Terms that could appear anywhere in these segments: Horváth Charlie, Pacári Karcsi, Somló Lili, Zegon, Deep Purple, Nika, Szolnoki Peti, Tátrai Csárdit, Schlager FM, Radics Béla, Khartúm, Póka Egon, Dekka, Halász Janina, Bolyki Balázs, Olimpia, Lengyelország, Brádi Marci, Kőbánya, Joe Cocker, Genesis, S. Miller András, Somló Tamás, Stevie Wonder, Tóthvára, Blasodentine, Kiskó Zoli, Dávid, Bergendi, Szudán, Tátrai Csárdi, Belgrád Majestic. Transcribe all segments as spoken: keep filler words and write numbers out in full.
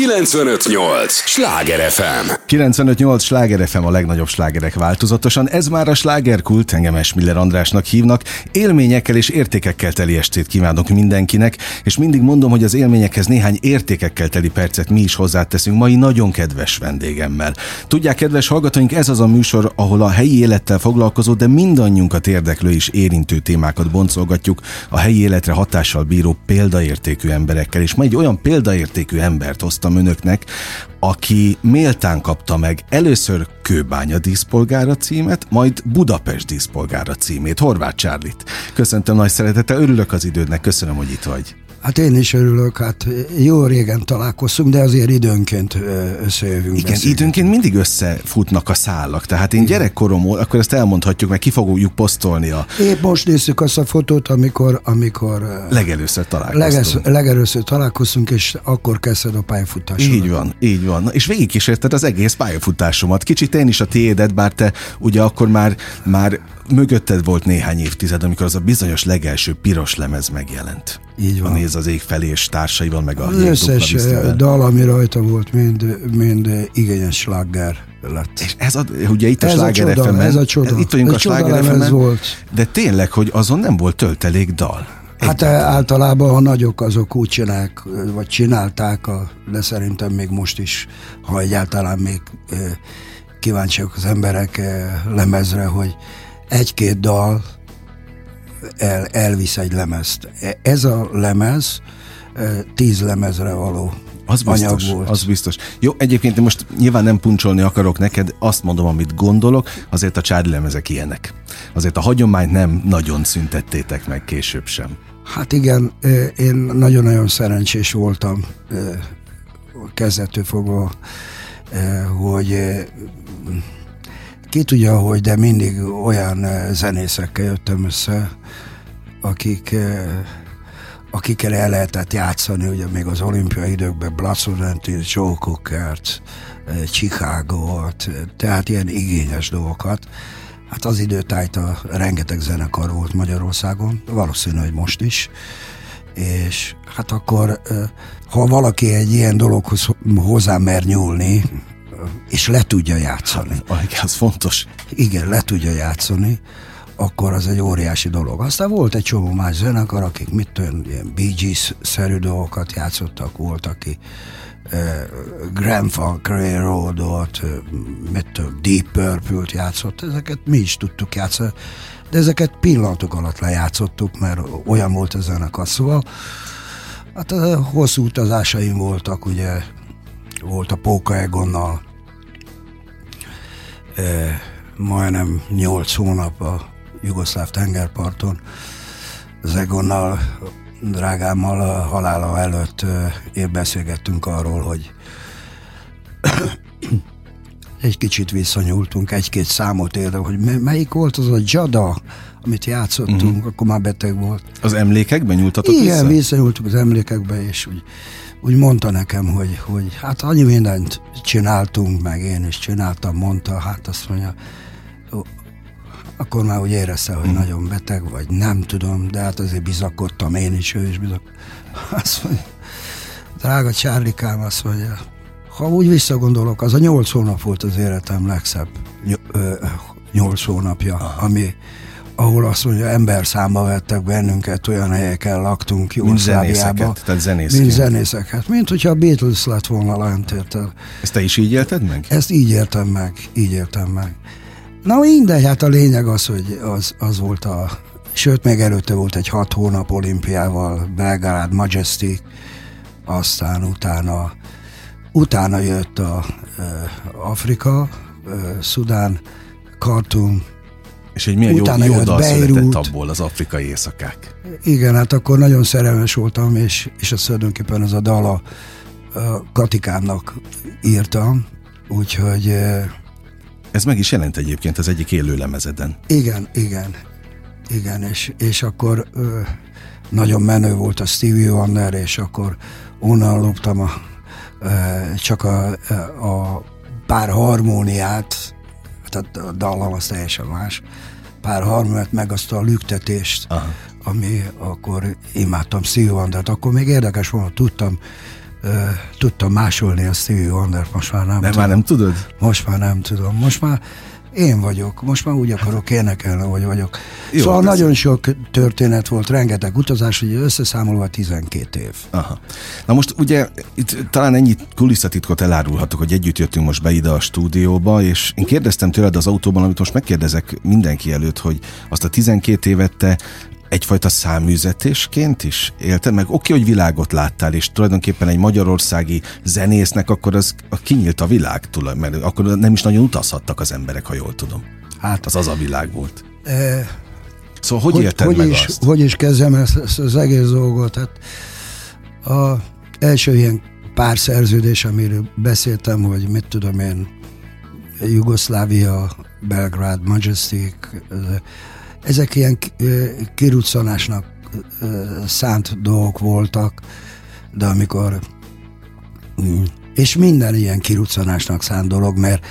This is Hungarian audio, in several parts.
kilencvenöt nyolc Schlager ef em. kilencvenöt nyolc Schlager ef em, a legnagyobb slágerek változatosan. Ez már a slágerkult, engem S. Miller Andrásnak hívnak. Élményekkel és értékekkel teli estét kívánok mindenkinek, és mindig mondom, hogy az élményekhez néhány értékekkel teli percet mi is hozzáteszünk mai nagyon kedves vendégemmel. Tudják, kedves hallgatóink, ez az a műsor, ahol a helyi élettel foglalkozó, de mindannyiunkat érdeklő és érintő témákat boncolgatjuk a helyi életre hatással bíró példaértékű emberekkel, és ma egy olyan példaértékű embert hoztam önöknek, aki méltán kapta meg először Kőbánya díszpolgára címet, majd Budapest díszpolgára címét, Horváth Charlie-t. Köszöntöm nagy szeretettel, örülök az idődnek, köszönöm, hogy itt vagy. Hát én is örülök, hát jó régen találkoztunk, de azért időnként összejövünk. Igen, beszélünk. Időnként mindig összefutnak a szálak, tehát én gyerekkoromból, akkor ezt elmondhatjuk, meg ki fogjuk posztolni a... Épp most nézzük azt a fotót, amikor... amikor legelőször találkoztunk. Legelsz, legelőször találkoztunk, és akkor kezdted a pályafutásomat. Így van, így van. Na, és végigkísérted az egész pályafutásomat. Kicsit én is a tiédet, bár te ugye akkor már... már mögötted volt néhány évtized, amikor az a bizonyos legelső piros lemez megjelent. Így van. A Nézz az ég felé és társaival, meg a... összes dal, ami rajta volt, mind, mind igényes sláger lett. És ez a, ugye itt a Sláger ef em-en, ez a csoda. Itt vagyunk a Sláger ef em-en, de tényleg, hogy azon nem volt töltelék dal. Hát általában a nagyok azok úgy csinálják, vagy csinálták, a, de szerintem még most is, ha egyáltalán még kíváncsiak az emberek lemezre, hogy egy-két dal el, elvisz egy lemezt. Ez a lemez tíz lemezre való az biztos, anyag volt. Az biztos. Jó, egyébként én most nyilván nem puncsolni akarok neked, azt mondom, amit gondolok, azért a Charlie lemezek ilyenek. Azért a hagyományt nem nagyon szüntettétek meg később sem. Hát igen, én nagyon-nagyon szerencsés voltam kezdettől fogva, hogy... Ki tudja, hogy, de mindig olyan zenészekkel jöttem össze, akik, akikkel el lehetett játszani, ugye még az olimpia időkben Blasodentine, Joe Cockert, Chicago-t, tehát ilyen igényes dolgokat. Hát az időtájta rengeteg zenekar volt Magyarországon, valószínű, hogy most is. És hát akkor, ha valaki egy ilyen dologhoz hozzá mer nyúlni, és le tudja játszani. Az fontos. Igen, le tudja játszani, akkor az egy óriási dolog. Aztán volt egy csomó más zenekar, akik mit tudom, ilyen Bee Gees-szerű dolgokat játszottak, volt, aki eh, Grand Funk Railroadot, mit tudom, Deep Purple-t játszott, ezeket mi is tudtuk játszani, de ezeket pillanatok alatt lejátszottuk, mert olyan volt a zenekar, szóval hát hosszú utazásaim voltak, ugye volt a Póka Egonnal, Eh, majdnem nyolc hónap a jugoszláv tengerparton, Zegonnal, drágámmal a halála előtt eh, én beszélgettünk arról, hogy egy kicsit visszanyúltunk, egy-két számot érde, hogy m- melyik volt az a dzsada, amit játszottunk, uh-huh. Akkor már beteg volt. Az emlékekben nyúltatok vissza? Igen, visszanyúltuk az emlékekbe, és úgy, úgy mondta nekem, hogy, hogy hát annyi mindent csináltunk, meg én is csináltam, mondta, hát azt mondja, akkor már úgy érezte, hogy uh-huh. nagyon beteg vagy, nem tudom, de hát azért bizakodtam én is, ő is bizakodtam. Azt mondja, drága Charlie-kám, azt mondja, ha úgy visszagondolok, az a nyolc hónap volt az életem legszebb nyolc hónapja, ami, ahol azt mondja, ember számba vettek bennünket, olyan helyeken laktunk Jugoszláviában. Mint zenészeket. Mint zenészeket. Mint hogyha a Beatles lett volna lántértel. Ezt te is így élted meg? Ezt így éltem meg, így éltem meg. Na mindegy, hát a lényeg az, hogy az, az volt a... Sőt, még előtte volt egy hat hónap olimpiával, Belgrád Majestic, aztán utána Utána jött a, e, Afrika, e, Szudán, Khartúm. És egy milyen utána jó, jó dal született abból, az afrikai éjszakák. Igen, hát akkor nagyon szerelmes voltam, és, és azt tulajdonképpen ez a dala a Katikámnak írtam, úgyhogy... E, ez meg is jelent egyébként az egyik élő lemezeden. Igen, igen, igen, és, és akkor e, nagyon menő volt a Stevie Wonder, és akkor onnan loptam a csak a, a pár harmóniát, tehát a dallal az teljesen más, pár harmóniát, meg azt a lüktetést, aha. Ami akkor imádtam Stevie Wondert, akkor még érdekes volt, tudtam tudtam másolni a Stevie Wondert, most már nem De tudom. már nem tudod? Most már nem tudom. Most már én vagyok, most már úgy akarok énekelni, hogy vagyok. Jó, szóval nagyon szépen. Sok történet volt, rengeteg utazás, ugye összeszámolva tizenkét év. Aha. Na most ugye itt talán ennyi kulisszatitkot elárulhatok, hogy együtt jöttünk most be ide a stúdióba, és én kérdeztem tőled az autóban, amit most megkérdezek mindenki előtt, hogy azt a tizenkét évet te egyfajta száműzetésként is élted, meg oké, hogy világot láttál, és tulajdonképpen egy magyarországi zenésznek akkor az kinyílt a világ, mert akkor nem is nagyon utazhattak az emberek, ha jól tudom. Hát az az a világ volt. E, szóval hogy, hogy érted hogy meg is, azt? Hogy is kezdjem ezt, ezt az egész dolgot? Hát a első ilyen pár szerződés, amiről beszéltem, hogy mit tudom én, Jugoszlávia, Belgrád Majestic, ezek ilyen kiruccanásnak szánt dolgok voltak, de amikor... És minden ilyen kiruccanásnak szánt dolog, mert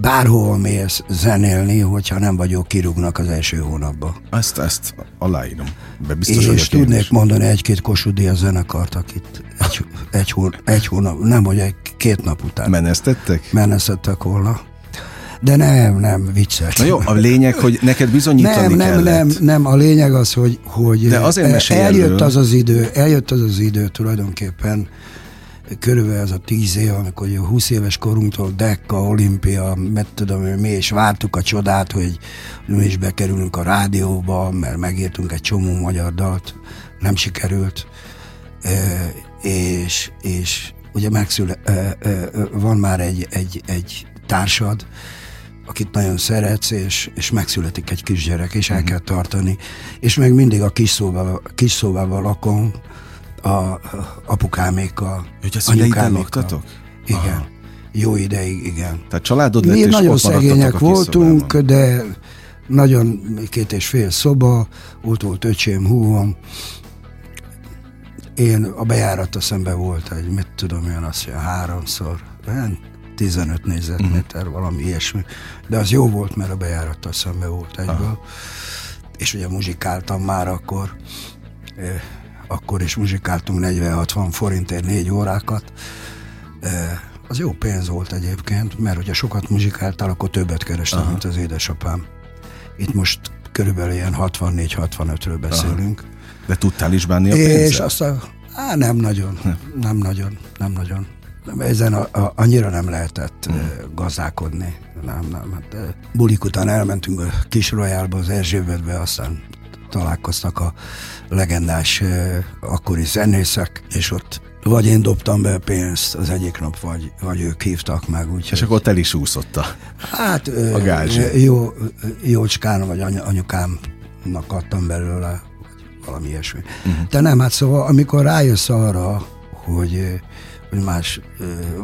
bárhol mész zenélni, hogyha nem vagyok, kirúgnak az első hónapban. Ezt, ezt aláírom. Be biztos, és tudnék is mondani egy-két Kossuth Díjas zenekart, akit egy, egy, hó, egy hónap, nem, hogy egy, két nap után. Menesztettek? Menesztettek volna. De nem, nem, viccet. Na jó, a lényeg, hogy neked bizonyítani nem, kellett. Nem, nem, nem, a lényeg az, hogy, hogy eljött az az idő, eljött az az idő tulajdonképpen, körülbelül ez a tíz év, amikor húsz éves korunktól Dekka, Olimpia, mert tudom, mi is vártuk a csodát, hogy mi is bekerülünk a rádióba, mert megírtunk egy csomó magyar dalt, nem sikerült, e, és, és ugye megszüle, e, e, van már egy, egy, egy társad, akit nagyon szeretsz, és, és megszületik egy kisgyerek, és el mm-hmm. kell tartani. És meg mindig a kis szóbával, kis szóbával lakom, a, a apukámékkal, anyukámékkal. Igen. Aha. Jó ideig, igen. Tehát családod lett, mi és nagyon szegények voltunk, de nagyon két és fél szoba, ott volt öcsém, húgom. Én a bejárata szemben volt egy, mit tudom én, azt mondja, háromszor, rendben. tizenöt négyzetméter, uh-huh. valami ilyesmi. De az jó volt, mert a bejárattal szembe volt egyből. Aha. És ugye muzsikáltam már akkor, eh, akkor is muzsikáltunk negyven-hatvan forintért négy órákat. Eh, az jó pénz volt egyébként, mert hogyha sokat muzsikáltál, akkor többet kerestem, aha. mint az édesapám. Itt most körülbelül ilyen hatvannégy-hatvanötről beszélünk. Aha. De tudtál is bánni a pénzzel? És aztán, á, nem nagyon, nem. nem nagyon, nem nagyon. Ezen a, a, annyira nem lehetett hmm. gazdálkodni. Nem, nem. Hát, bulik után elmentünk a kis Royalba, az Erzsébetbe, aztán találkoztak a legendás akkori zenészek, és ott vagy én dobtam be pénzt az egyik nap, vagy, vagy ők hívtak meg. Úgy, és akkor te is úszotta hát, a gázsát. Jó, jócskán, vagy anyukámnak adtam belőle, valami ilyesmi. Hmm. De nem, hát szóval amikor rájössz arra, hogy hogy más,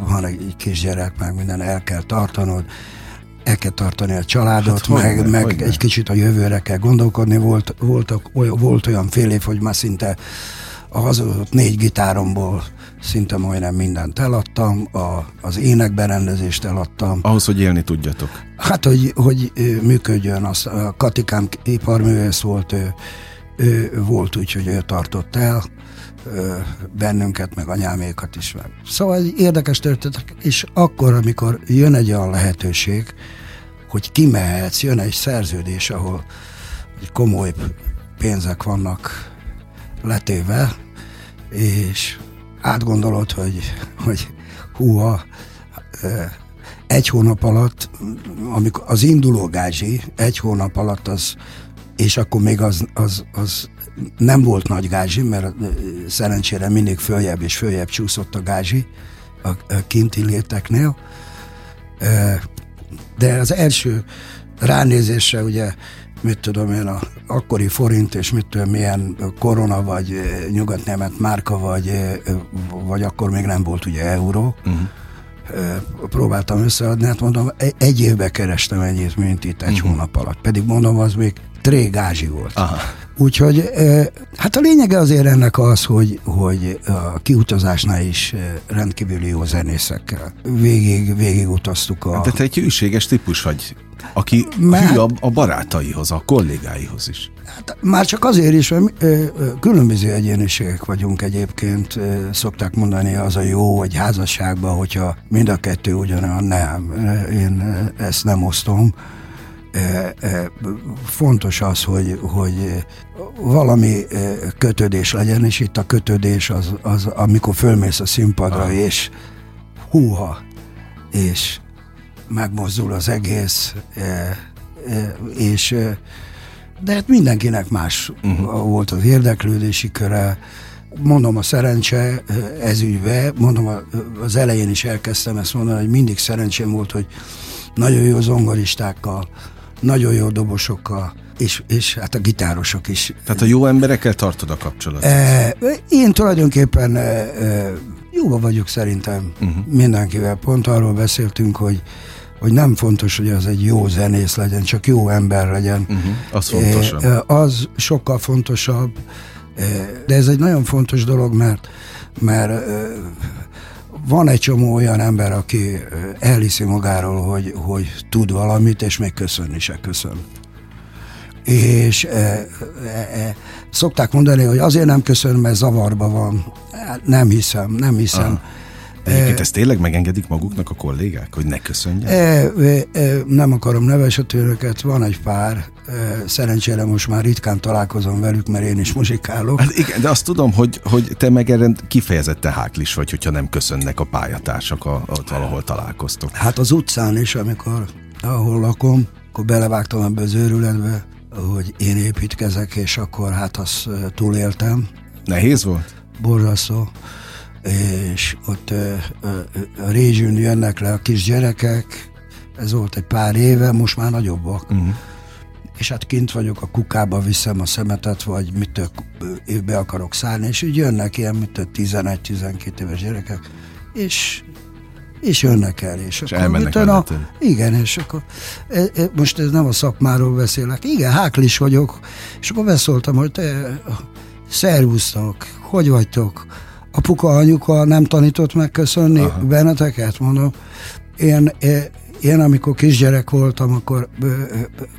van egy kisgyerek, meg minden, el kell tartanod, el kell tartani a családot, hát, meg, ne, meg egy kicsit a jövőre kell gondolkodni. Volt, voltak, volt olyan fél év, hogy már szinte az négy gitáromból szinte majdnem mindent eladtam, a, az énekberendezést eladtam. Ahhoz, hogy élni tudjatok? Hát, hogy, hogy működjön. Azt, a Katikám iparművész volt, ő, ő volt úgy, hogy ő tartott el bennünket, meg anyámékat is. Szóval érdekes történetek, és akkor, amikor jön egy olyan lehetőség, hogy kimehetsz, jön egy szerződés, ahol komoly pénzek vannak letéve, és átgondolod, hogy, hogy húha, egy hónap alatt, amikor az induló gázsi, egy hónap alatt az, és akkor még az, az, az nem volt nagy gázsi, mert szerencsére mindig följebb és följebb csúszott a gázsi a kinti léteknél. De az első ránézésre ugye, mit tudom én, a akkori forint és mit tudom, milyen korona, vagy nyugatnémet márka, vagy, vagy akkor még nem volt ugye euró. Uh-huh. Próbáltam összeadni, hát mondom, egy évbe kerestem ennyit, mint itt egy uh-huh. hónap alatt. Pedig mondom, az még Tré Gázsi volt. Aha. Úgyhogy hát a lényege azért ennek az, hogy, hogy a kiutazásnál is rendkívüli jó zenészekkel végig, végig utaztuk a... De te egy hűséges típus vagy, aki mert... hű a, a barátaihoz, a kollégáihoz is. Hát már csak azért is, hogy különböző egyéniségek vagyunk egyébként, szokták mondani, az a jó, hogy házasságban, hogyha mind a kettő ugyanolyan, nem, én ezt nem osztom. Fontos az, hogy, hogy valami kötődés legyen, és itt a kötődés az, az amikor fölmész a színpadra, ah. és húha, és megmozdul az egész, és de hát mindenkinek más uh-huh. volt az érdeklődési köre. Mondom, a szerencse ez ügyve, mondom, az elején is elkezdtem ezt mondani, hogy mindig szerencsém volt, hogy nagyon jó zongoristákkal, nagyon jó dobosokkal, és, és hát a gitárosok is. Tehát a jó emberekkel tartod a kapcsolatot? Én tulajdonképpen jóban vagyok szerintem uh-huh. mindenkivel. Pont arról beszéltünk, hogy, hogy nem fontos, hogy az egy jó zenész legyen, csak jó ember legyen. Uh-huh. Az fontosabb. Az sokkal fontosabb, de ez egy nagyon fontos dolog, mert, mert van egy csomó olyan ember, aki elhiszi magáról, hogy, hogy tud valamit, és még köszönni se köszön. És e, e, szokták mondani, hogy azért nem köszön, mert zavarba van. Nem hiszem, nem hiszem. Aha. De egyébként ezt tényleg megengedik maguknak a kollégák, hogy ne köszönjenek? E, e, nem akarom nevesetőnöket, van egy pár, e, szerencsére most már ritkán találkozom velük, mert én is muzsikálok. Hát igen, de azt tudom, hogy, hogy te meg erre kifejezetten háklis vagy, hogyha nem köszönnek a pályatársak, a, ott valahol találkoztok. Hát az utcán is, amikor ahol lakom, akkor belevágtam ebbe az őrületbe, hogy én építkezek, és akkor hát azt túléltem. Nehéz volt? Borzasztó. És ott ö, ö, a Rézsűn jönnek le a kisgyerekek, ez volt egy pár éve, most már nagyobbak. Uh-huh. És hát kint vagyok, a kukába viszem a szemetet, vagy mitől be akarok szállni, és így jönnek ilyen, mitől tizenegy-tizenkét éves gyerekek, és, és jönnek el. És, és elmennek a, igen, és akkor most ez nem a szakmáról beszélek, igen, háklis vagyok, és akkor beszóltam, hogy te, szervusztok, hogy vagytok? Apuka, anyuka nem tanított megköszönni Aha. benneteket, mondom. Én, én, amikor kisgyerek voltam, akkor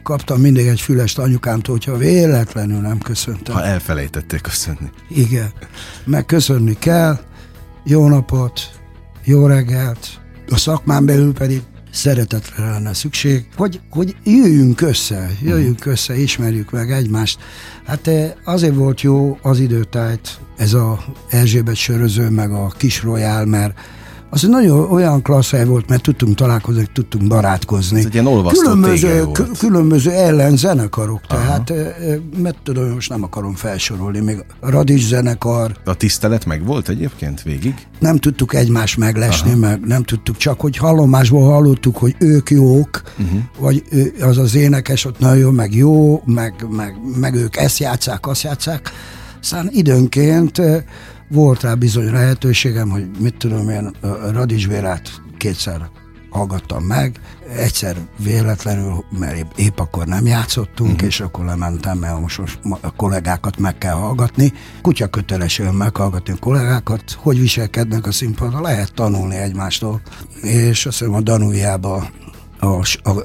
kaptam mindig egy fülest anyukámtól, hogyha véletlenül nem köszöntem. Ha elfelejtettél köszönni. Igen. Megköszönni kell. Jó napot, jó reggelt. A szakmán belül pedig szeretetre lenne szükség, hogy, hogy jöjjünk össze, jöjjünk hmm. össze, ismerjük meg egymást. Hát azért volt jó az időtájt ez a Erzsébet söröző, meg a Kis Royal, mert az nagyon olyan klassz hely volt, mert tudtunk találkozni, tudtunk barátkozni. Ez egy ilyen olvasztó különböző, volt. Különböző ellenzenekarok, tehát mert tudom, most nem akarom felsorolni, még a Radics zenekar. A tisztelet meg volt egyébként végig? Nem tudtuk egymást meglesni, Aha. meg nem tudtuk, csak hogy hallomásból hallottuk, hogy ők jók, uh-huh. vagy az az énekes ott nagyon meg jó, meg, meg, meg ők ezt játsszák, azt játsszák. Szóval időnként volt rá bizony lehetőségem, hogy mit tudom én, Radics Bélát kétszer hallgattam meg, egyszer véletlenül, mert épp akkor nem játszottunk, uh-huh. és akkor lementem, mert most, most a kollégákat meg kell hallgatni. Kutya kötelesül meghallgatni a kollégákat, hogy viselkednek a színpadon, lehet tanulni egymástól. És azt hiszem a Danuviába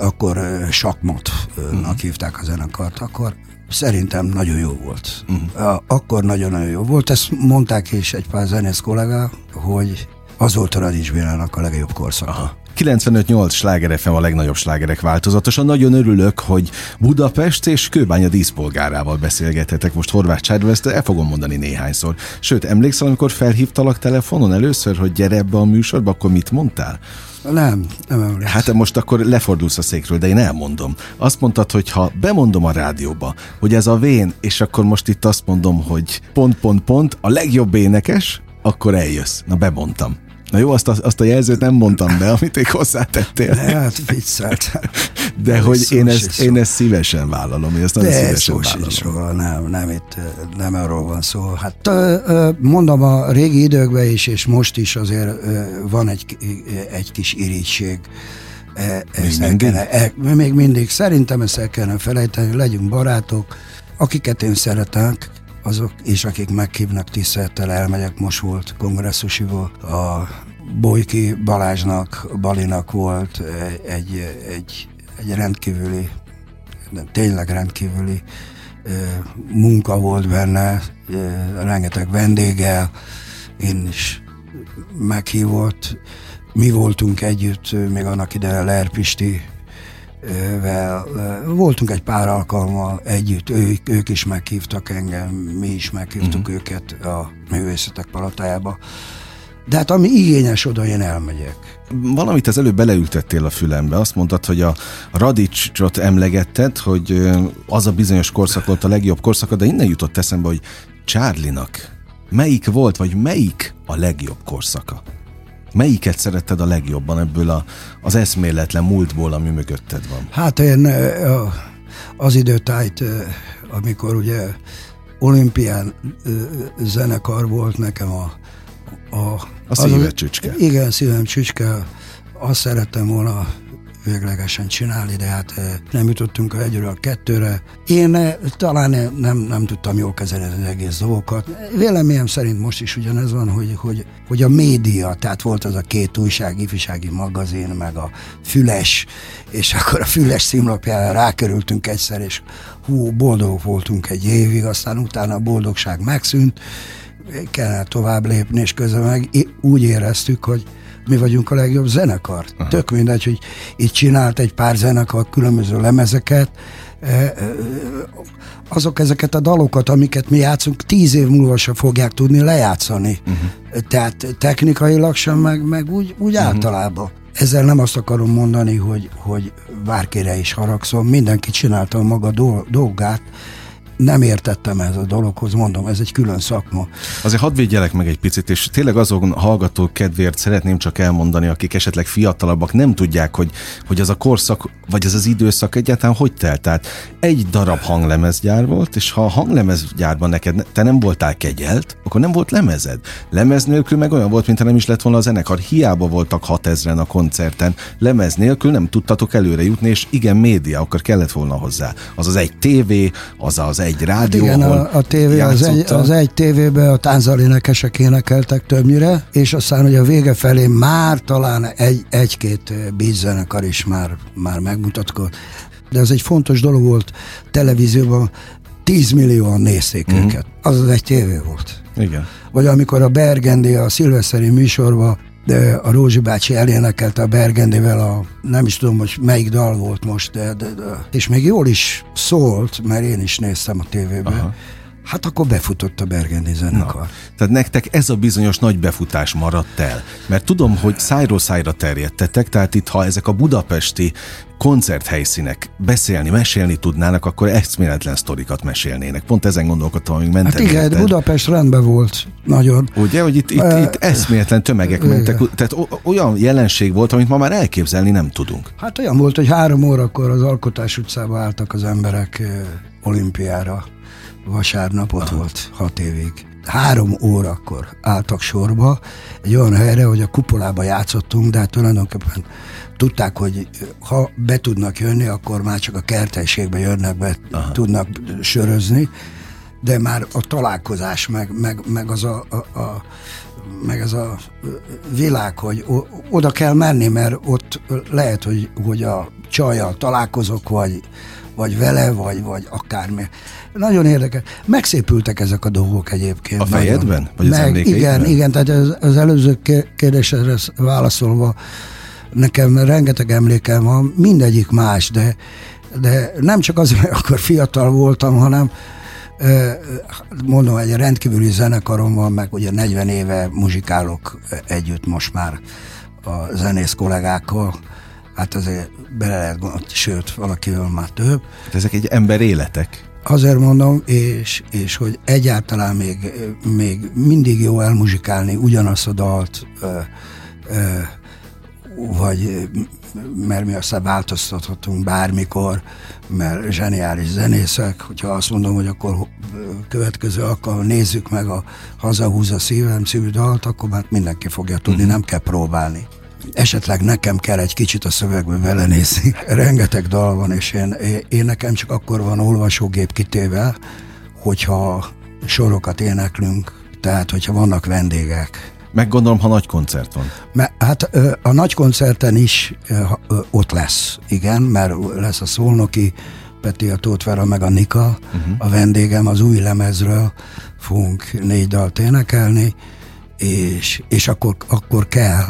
akkor Sakmatnak uh-huh. hívták a zenekart, akkor szerintem nagyon jó volt. Uh-huh. Akkor nagyon-nagyon jó volt. Ezt mondták is egy pár zenész kollégá, hogy az volt a Radics Bélának a legjobb korszaka. Aha. kilencvenöt nyolc Schlager ef em, a legnagyobb slágerek változatosan. Nagyon örülök, hogy Budapest és Kőbánya díszpolgárával beszélgethetek most Horváth Charlie, ezt el fogom mondani néhányszor. Sőt, emlékszel, amikor felhívtalak telefonon először, hogy gyere ebbe a műsorba, akkor mit mondtál? Nem, nem emlékszem. Hát most akkor lefordulsz a székről, de én elmondom. Azt mondtad, hogy ha bemondom a rádióba, hogy ez a vén, és akkor most itt azt mondom, hogy pont, pont, pont, a legjobb énekes, akkor eljössz. Na, bemondtam. Na jó, azt a, azt a jelzőt nem mondtam be, amit én hozzátettél. Ne, hát viccelt. De nem, hogy én ezt, én ezt szívesen vállalom, én ezt nagyon szívesen vállalom. Soha, nem, nem, itt nem arról van szó. Hát mondom, a régi időkben is, és most is azért van egy, egy kis irigység E, még mindig? Kellene, e, még mindig. Szerintem ezt el kellene felejteni, legyünk barátok, akiket én szeretek, azok, és akik meghívnak tisztelettel, elmegyek. Most volt kongresszusi volt, a Bolyki Balázsnak, Balinak volt egy, egy, egy rendkívüli, tényleg rendkívüli munka volt benne, rengeteg vendéggel, én is meghívott. Mi voltunk együtt, még annak idején Ler Pistivel, voltunk egy pár alkalommal együtt, ők, ők is meghívtak engem, mi is meghívtuk uh-huh. őket a Művészetek Palotájába. De hát ami igényes, oda én elmegyek. Valamit az előbb beleültettél a fülembe. Azt mondtad, hogy a Radicsot emlegetted, hogy az a bizonyos korszak volt a legjobb korszaka, de innen jutott eszembe, hogy Charlie-nak melyik volt, vagy melyik a legjobb korszaka? Melyiket szeretted a legjobban ebből a, az eszméletlen múltból, ami mögötted van? Hát én az időtájt, amikor ugye Olimpián zenekar volt nekem a A, a szíve csücske. Igen, szívem csücske. Azt szerettem volna véglegesen csinálni, de hát nem jutottunk egyről a kettőre. Én talán nem, nem tudtam jól kezelni az egész dolgokat. Véleményem szerint most is ugyanez van, hogy, hogy, hogy a média, tehát volt az a két újság, ifjúsági magazin, meg a Füles, és akkor a Füles címlapjára rákerültünk egyszer, és hú, boldogok voltunk egy évig, aztán utána a boldogság megszűnt, kellene tovább lépni, és közben meg úgy éreztük, hogy mi vagyunk a legjobb zenekar. Aha. Tök mindegy, hogy itt csinált egy pár zenekar különböző lemezeket, azok ezeket a dalokat, amiket mi játszunk, tíz év múlva sem fogják tudni lejátszani. Uh-huh. Tehát technikailag sem, meg, meg úgy, úgy uh-huh. általában. Ezzel nem azt akarom mondani, hogy, hogy bárkire is haragszom, mindenki csinálta a maga dolgát, nem értettem ez a dologhoz, mondom, ez egy külön szakma. Azért hadd védjelek meg egy picit, és tényleg azon hallgató kedvéért szeretném csak elmondani, akik esetleg fiatalabbak, nem tudják, hogy, hogy az a korszak, vagy ez az időszak egyáltalán hogy telt. Tehát egy darab hanglemezgyár volt, és ha a hanglemezgyárban neked te nem voltál kegyelt, akkor nem volt lemezed. Lemez nélkül meg olyan volt, mintha nem is lett volna a zenekar. Hiába voltak hatezren a koncerten. Lemez nélkül nem tudtatok előre jutni, és igen, média, akkor kellett volna hozzá. Az az egy tévé, az az egy Egy rádió, igen, a, a tévé, az, egy, az egy tévében a tánzalénekesek énekeltek többnyire, és aztán, hogy a vége felé már talán egy, egy-két bízzenekar is már, már megmutatkozott. De ez egy fontos dolog volt, televízióban tíz millióan nézték mm-hmm. őket. Az az egy tévé volt. Igen. Vagy amikor a Bergendi a szilveszteri műsorban de a Rózsi bácsi elénekelte a Bergendivel a, nem is tudom, hogy melyik dal volt most, de, de, de. És még jól is szólt, mert én is néztem a tévében. Aha. Hát akkor befutott a Bergendi zenekar. Na, tehát nektek ez a bizonyos nagy befutás maradt el, mert tudom, hogy szájról szájra terjedtetek, tehát itt, ha ezek a budapesti koncerthelyszínek beszélni, mesélni tudnának, akkor eszméletlen sztorikat mesélnének. Pont ezen gondolkodtam, amíg mentem. Hát igen, érted. Budapest rendben volt nagyon. Ugye, hogy itt, itt, e... itt eszméletlen tömegek mentek, tehát olyan jelenség volt, amit ma már elképzelni nem tudunk. Hát olyan volt, hogy három órakor az Alkotás utcába álltak az emberek Olimpiára. Vasárnap ott Aha. volt hat évig. Három órakor álltak sorba egy olyan helyre, hogy a kupolába játszottunk, de hát tulajdonképpen tudták, hogy ha be tudnak jönni, akkor már csak a kertelségbe jönnek be, Aha. tudnak sörözni, de már a találkozás, meg, meg, meg az a, a, a meg ez a világ, hogy oda kell menni, mert ott lehet, hogy, hogy a csajjal találkozok, vagy, vagy vele, vagy, vagy akármi. Nagyon érdekes. Megszépültek ezek a dolgok egyébként. A fejedben? Vagy az emlékeidben? Igen, igen, tehát az, az előző kérdésre válaszolva, nekem rengeteg emlékem van, mindegyik más, de, de nem csak azért, mert akkor fiatal voltam, hanem mondom, egy rendkívüli zenekarom van, meg ugye negyven éve muzsikálok együtt most már a zenész kollégákkal, hát azért bele lehet gondolni, sőt, valakivel már több. Hát ezek egy ember életek. Azért mondom, és, és hogy egyáltalán még, még mindig jó elmuzsikálni ugyanazt a dalt, ö, ö, vagy mert mi aztán változtathatunk bármikor, mert zseniális zenészek, hogyha azt mondom, hogy akkor következő alkalommal nézzük meg a Hazahúz a szívem című dalt, akkor már mindenki fogja tudni, nem kell próbálni. esetleg nekem kell egy kicsit a szövegbe belenézni. Rengeteg dal van, és én, én nekem csak akkor van olvasógép kitéve, hogyha sorokat éneklünk, tehát hogyha vannak vendégek. Meg gondolom, ha nagy koncert van. Hát a nagy koncerten is ott lesz, igen, mert lesz a Szolnoki Peti, a Tóthvára, meg a Nika, uh-huh. a vendégem, az új lemezről fogunk négy dalt énekelni, és, és akkor, akkor kell.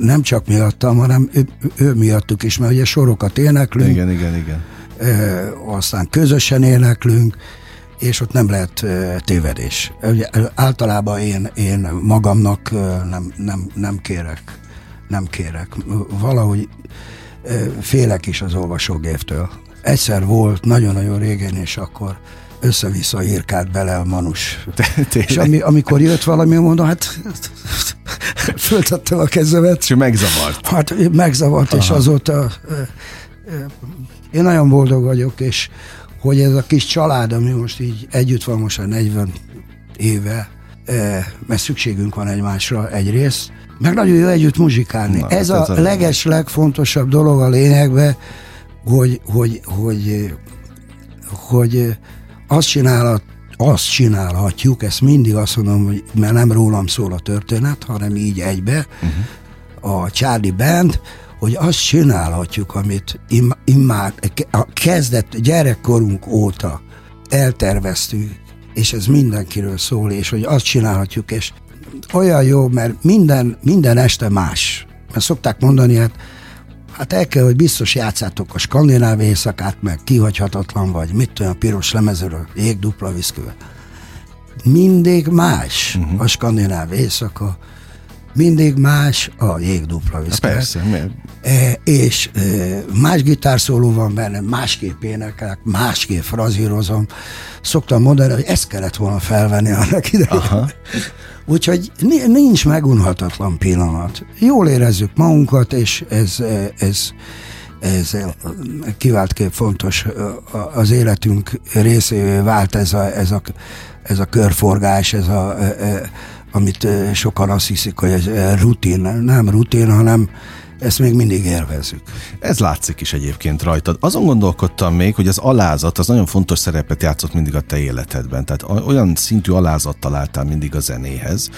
Nem csak miattam, hanem ő, ő miattuk is, mert ugye sorokat éneklünk, igen, igen, igen. aztán közösen éneklünk, és ott nem lehet tévedés. Ugye, általában én, én magamnak nem, nem, nem kérek, nem kérek. Valahogy félek is az olvasógéptől. Egyszer volt, nagyon-nagyon régen, és akkor össze-vissza írkált bele a manus. És ami, amikor jött valami, mondom, hát föltettem a kezemet. És megzavart. Hát megzavart, aha. És azóta én nagyon boldog vagyok, és hogy ez a kis család, ami most így együtt van most a negyven éve, mert szükségünk van egymásra egyrészt, meg nagyon jó együtt muzsikálni. Na, ez hát a, a leges, legfontosabb dolog a lényegben, Hogy, hogy, hogy, hogy azt, csinálhat, azt csinálhatjuk, ezt mindig azt mondom, hogy, mert nem rólam szól a történet, hanem így egybe, uh-huh. a Charlie Band, hogy azt csinálhatjuk, amit immár, immár a kezdet gyerekkorunk óta elterveztünk, és ez mindenkiről szól, és hogy azt csinálhatjuk, és olyan jó, mert minden, minden este más. Mert szokták mondani, hát Hát el kell, hogy biztos játszátok a skandináv éjszakát, meg kihagyhatatlan vagy, mit tudom, a piros lemezről, jég dupla viszkővel. Mindig más uh-huh. a skandináv éjszaka, mindig más a jég dupla viszkővel. Persze, miért? E, és e, más gitárszóló van benne, másképp énekelek, másképp frazírozom. Szoktam mondani, hogy ezt kellett volna felvenni annak idején. Úgyhogy nincs megunhatatlan pillanat. Jól érezzük magunkat, és ez, ez, ez kiváltképp fontos. Az életünk részévé vált ez a, ez a, ez a körforgás, ez a, amit sokan azt hiszik, hogy ez rutin. Nem rutin, hanem ezt még mindig élvezzük. Ez látszik is egyébként rajtad. Azon gondolkodtam még, hogy az alázat az nagyon fontos szerepet játszott mindig a te életedben. Tehát olyan szintű alázattal álltál mindig a zenéhez,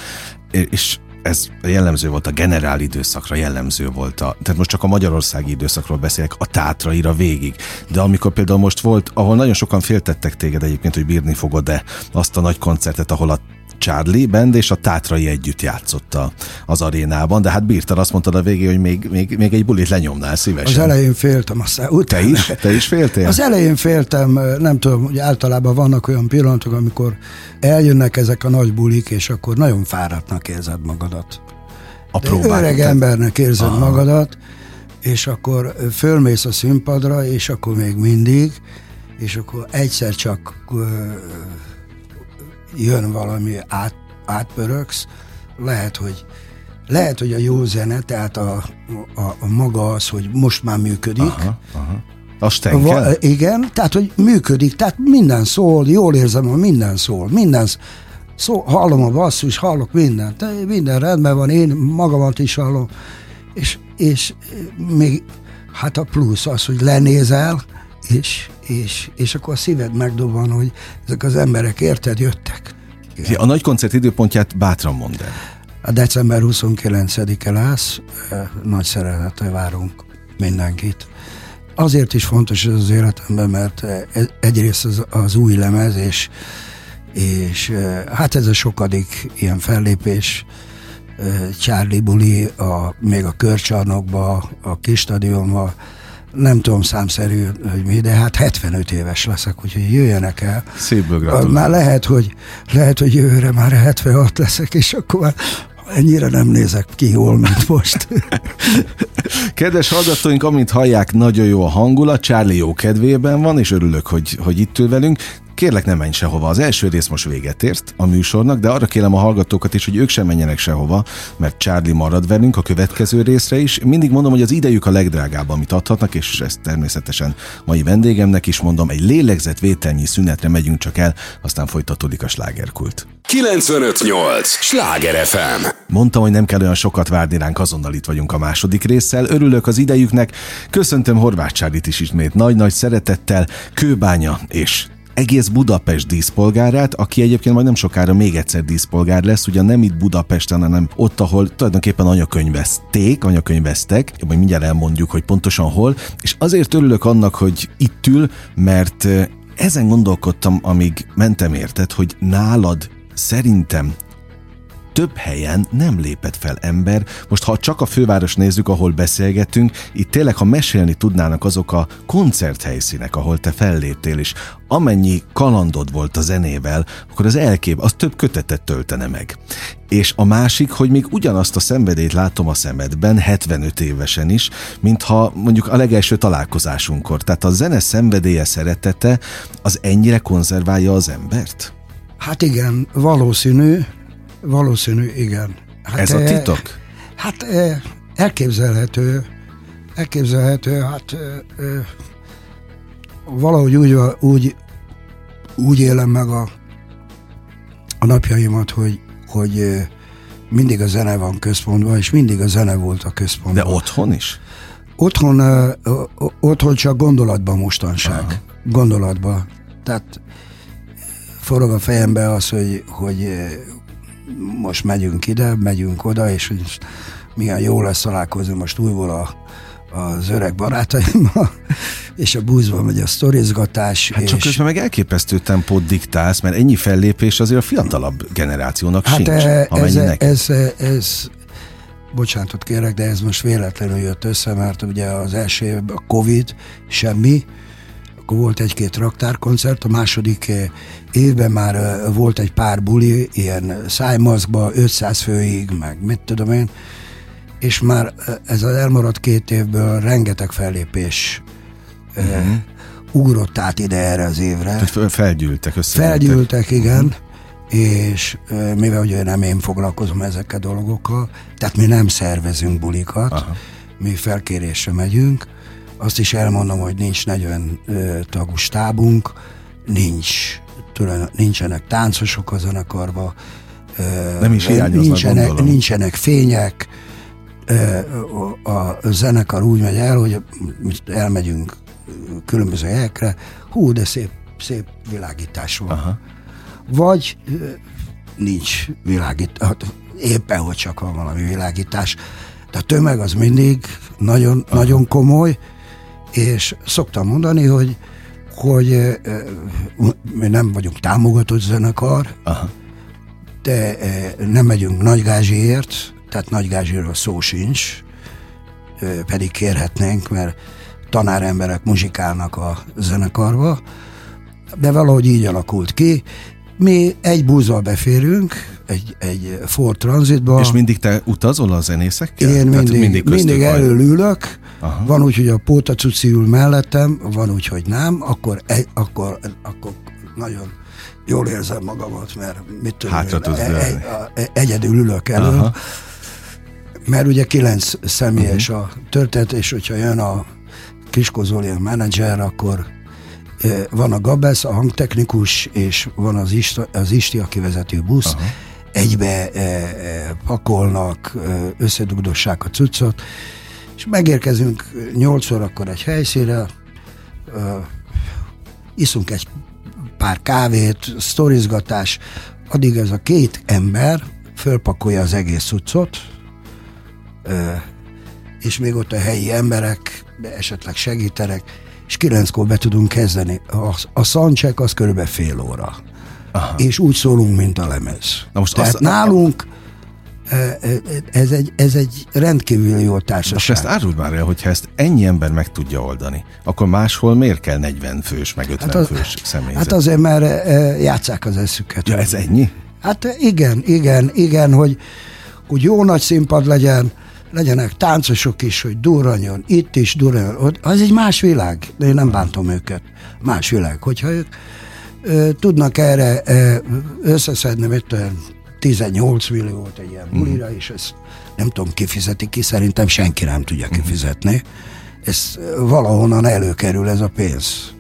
és ez jellemző volt a generál időszakra, jellemző volt a... Tehát most csak a magyarországi időszakról beszélek, a Tátraira végig. De amikor például most volt, ahol nagyon sokan féltettek téged egyébként, hogy bírni fogod-e azt a nagy koncertet, ahol a Charlie Band és a Tátrai együtt játszott az arénában, de hát bírtad, azt mondtad a végén, hogy még, még, még egy bulit lenyomnál szívesen. Az elején féltem, aztán utána. Te is? Te is féltél? Az elején féltem, nem tudom, hogy általában vannak olyan pillanatok, amikor eljönnek ezek a nagy bulik, és akkor nagyon fáradtnak érzed magadat. A próbákat. Öreg embernek érzed aha. magadat, és akkor fölmész a színpadra, és akkor még mindig, és akkor egyszer csak... jön valami, át, átpöröksz, lehet, hogy lehet, hogy a jó zene, tehát a, a, a maga az, hogy most már működik. Aha, aha. Azt Va, igen, tehát, hogy működik, tehát minden szól, jól érzem, hogy minden szól, minden szól, hallom a basszus, hallok mindent, minden rendben van, én magamat is hallom, és, és még hát a plusz az, hogy lenézel, És, és, és akkor a szíved megdobban, hogy ezek az emberek érted, jöttek. Igen. A nagy koncert időpontját bátran mondd el. A december huszonkilencedike lesz, nagy szeretettel várunk mindenkit. Azért is fontos ez az életemben, mert egyrészt az, az új lemez, és, és hát ez a sokadik ilyen fellépés, Charlie buli, a, még a körcsarnokba, a kis stadionba, nem tudom számszerű, hogy mi, de hát hetvenöt éves leszek, úgyhogy jöjjenek el. Szépből gratulálok. Már lehet, hogy, lehet, hogy jövőre már hetvenhat leszek, és akkor már ennyire nem nézek ki jól, mint most. Kedves hallgatóink, amint hallják, nagyon jó a hangulat, Charlie jó kedvében van, és örülök, hogy, hogy itt ül velünk. Kérlek, ne menj sehova, az első rész most véget ért a műsornak, de arra kérem a hallgatókat is, hogy ők sem menjenek sehova, mert Charlie marad velünk a következő részre is. Mindig mondom, hogy az idejük a legdrágább, amit adhatnak, és ezt természetesen mai vendégemnek is mondom, egy lélegzetvételnyi szünetre megyünk csak el, aztán folytatódik a slágerkult. kilencvenöt nyolc Schlager ef em. Mondtam, hogy nem kell olyan sokat várni ránk, azonnal itt vagyunk a második résszel. Örülök az idejüknek, köszöntöm Horváth Charlie-t is ismét nagy-nagy szeretettel, Kőbánya és egész Budapest díszpolgárát, aki egyébként majd nem sokára még egyszer díszpolgár lesz, ugyan nem itt Budapesten, hanem ott, ahol tulajdonképpen anyakönyvezték, anyakönyveztek, majd mindjárt elmondjuk, hogy pontosan hol, és azért örülök annak, hogy itt ül, mert ezen gondolkodtam, amíg mentem érted, hogy nálad szerintem több helyen nem lépett fel ember. Most ha csak a főváros nézzük, ahol beszélgetünk, itt tényleg, ha mesélni tudnának azok a koncerthelyszínek, ahol te felléptél is, amennyi kalandod volt a zenével, akkor az elkép, az több kötetet töltene meg. És a másik, hogy még ugyanazt a szenvedélyt látom a szemedben, hetvenöt évesen is, mintha mondjuk a legelső találkozásunkkor. Tehát a zene szenvedélye, szeretete, az ennyire konzerválja az embert? Hát igen, valószínű, Valószínű, igen. Hát ez a titok? Eh, hát eh, elképzelhető, elképzelhető, hát eh, eh, valahogy úgy, úgy, úgy élem meg a, a napjaimat, hogy, hogy eh, mindig a zene van központban, és mindig a zene volt a központban. De otthon is? Otthon, eh, otthon csak gondolatban mostanság. Aha. Gondolatban. Tehát forog a fejembe az, hogy, hogy most megyünk ide, megyünk oda, és milyen jó lesz találkozni most újból a, az öreg barátaimmal, és a buszban megy a sztorizgatás. Hát és csak közben meg elképesztő tempót diktálsz, mert ennyi fellépés azért a fiatalabb generációnak hát sincs. E, ez, ez, ez, ez, bocsánatot kérek, de ez most véletlenül jött össze, mert ugye az első évben a Covid, semmi, akkor volt egy-két raktárkoncert, a második évben már volt egy pár buli, ilyen szájmaszkba, ötszáz főig, meg mit tudom én, és már ez az elmaradt két évből rengeteg fellépés uh-huh. ugrott át ide erre az évre. Tehát felgyűltek, összegyűltek. Felgyűltek, igen, uh-huh. és mivel ugye nem én foglalkozom ezekkel a dolgokkal, tehát mi nem szervezünk bulikat, uh-huh. mi felkérésre megyünk. Azt is elmondom, hogy nincs negyven ö, tagú stábunk, nincs, tőle, nincsenek táncosok a zenekarban, ö, nem is hiányoznak, nincsenek, nincsenek fények, ö, a, a zenekar úgy megy el, hogy elmegyünk különböző helyekre, hú, de szép, szép világítás van. Aha. Vagy ö, nincs világítás, éppen hogy csak van valami világítás, de a tömeg az mindig nagyon, nagyon komoly, és szoktam mondani, hogy, hogy e, mi nem vagyunk támogatott zenekar, aha. de e, nem megyünk Nagygázsiért, tehát Nagygázsiról szó sincs, e, pedig kérhetnénk, mert tanáremberek muzsikálnak a zenekarba, de valahogy így alakult ki. Mi egy buzzal beférünk, egy, egy Ford Transitba. És mindig te utazol a zenészekkel? Én mindig, mindig, mindig elől ülök. Aha. Van úgy, hogy a Póta cuci ül mellettem, van úgy, hogy nem, akkor, egy, akkor, akkor nagyon jól érzem magamat, mert mit tudom, egy, egy, egyedül ülök elől. Aha. Mert ugye kilenc személyes uh-huh. a történet, és hogyha jön a Kiskó Zoli, a menedzser, akkor van a Gabesz, a hangtechnikus, és van az Isti, az Isti aki vezető busz. Aha. Egybe e, e, pakolnak, összedugdossák a cuccot, és megérkezünk nyolc órakor egy helyszínre, e, iszunk egy pár kávét, sztorizgatás, addig ez a két ember fölpakolja az egész cuccot, e, és még ott a helyi emberek, esetleg segítenek, és kilenckor be tudunk kezdeni. A, a soundcheck az körülbelül fél óra. Aha. És úgy szólunk, mint a lemez. Na most Tehát azt, nálunk ez egy, ez egy rendkívül jó társaság. Ezt áruld már el, hogyha ezt ennyi ember meg tudja oldani, akkor máshol miért kell negyven fős, meg ötven hát az, fős személyzet? Hát azért, mert játsszák az eszüket. Ja, ez ennyi? Hát igen, igen, igen, hogy, hogy jó nagy színpad legyen, legyenek táncosok is, hogy durranjon itt is, durranjon ott. Az egy más világ, de én nem bántom őket. Más világ, hogyha ők tudnak erre összeszedni, mert tizennyolc milliót egy ilyen bulira, és ezt nem tudom, kifizeti ki, szerintem senki nem tudja kifizetni. Ez valahonnan előkerül ez a pénz.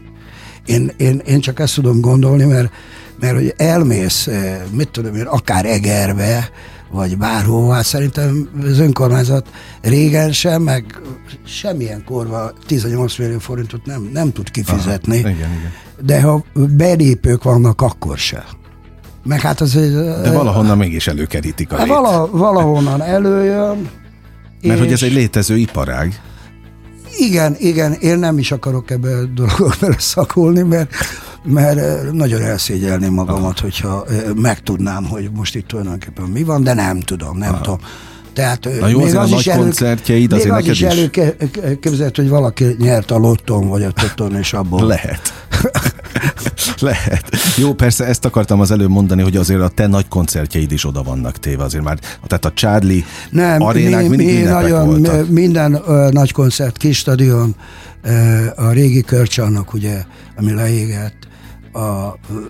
Én, én, én csak ezt tudom gondolni, mert, mert hogy elmész, mit tudom én, akár Egerbe, vagy bárhová, szerintem az önkormányzat régen sem, meg semmilyen korban tizennyolc millió forintot nem, nem tud kifizetni. Aha, igen, igen. De ha belépők vannak, akkor se. Meg hát az, de valahonnan mégis előkerítik a lét. Vala, valahonnan előjön. Mert hogy ez egy létező iparág. Igen, igen, én nem is akarok ebbe a dolgokba szakulni, mert, mert nagyon elszégyelném magamat, aha, hogyha megtudnám, hogy most itt tulajdonképpen mi van, de nem tudom, nem aha, tudom. Tehát na jó, még az, az is koncertjeid, elő, még az is előképzelt, hogy valaki nyert a lottón, vagy a totón, és abból. Lehet. Lehet. Jó, persze, ezt akartam az előbb mondani, hogy azért a te nagy koncertjeid is oda vannak téve, azért már, tehát a Charlie nem, arénák mi, mindig mi nagyon, voltak. Minden ö, nagy koncert, kis stadion, ö, a régi körcsannak, ugye, ami leégett, a... Ö,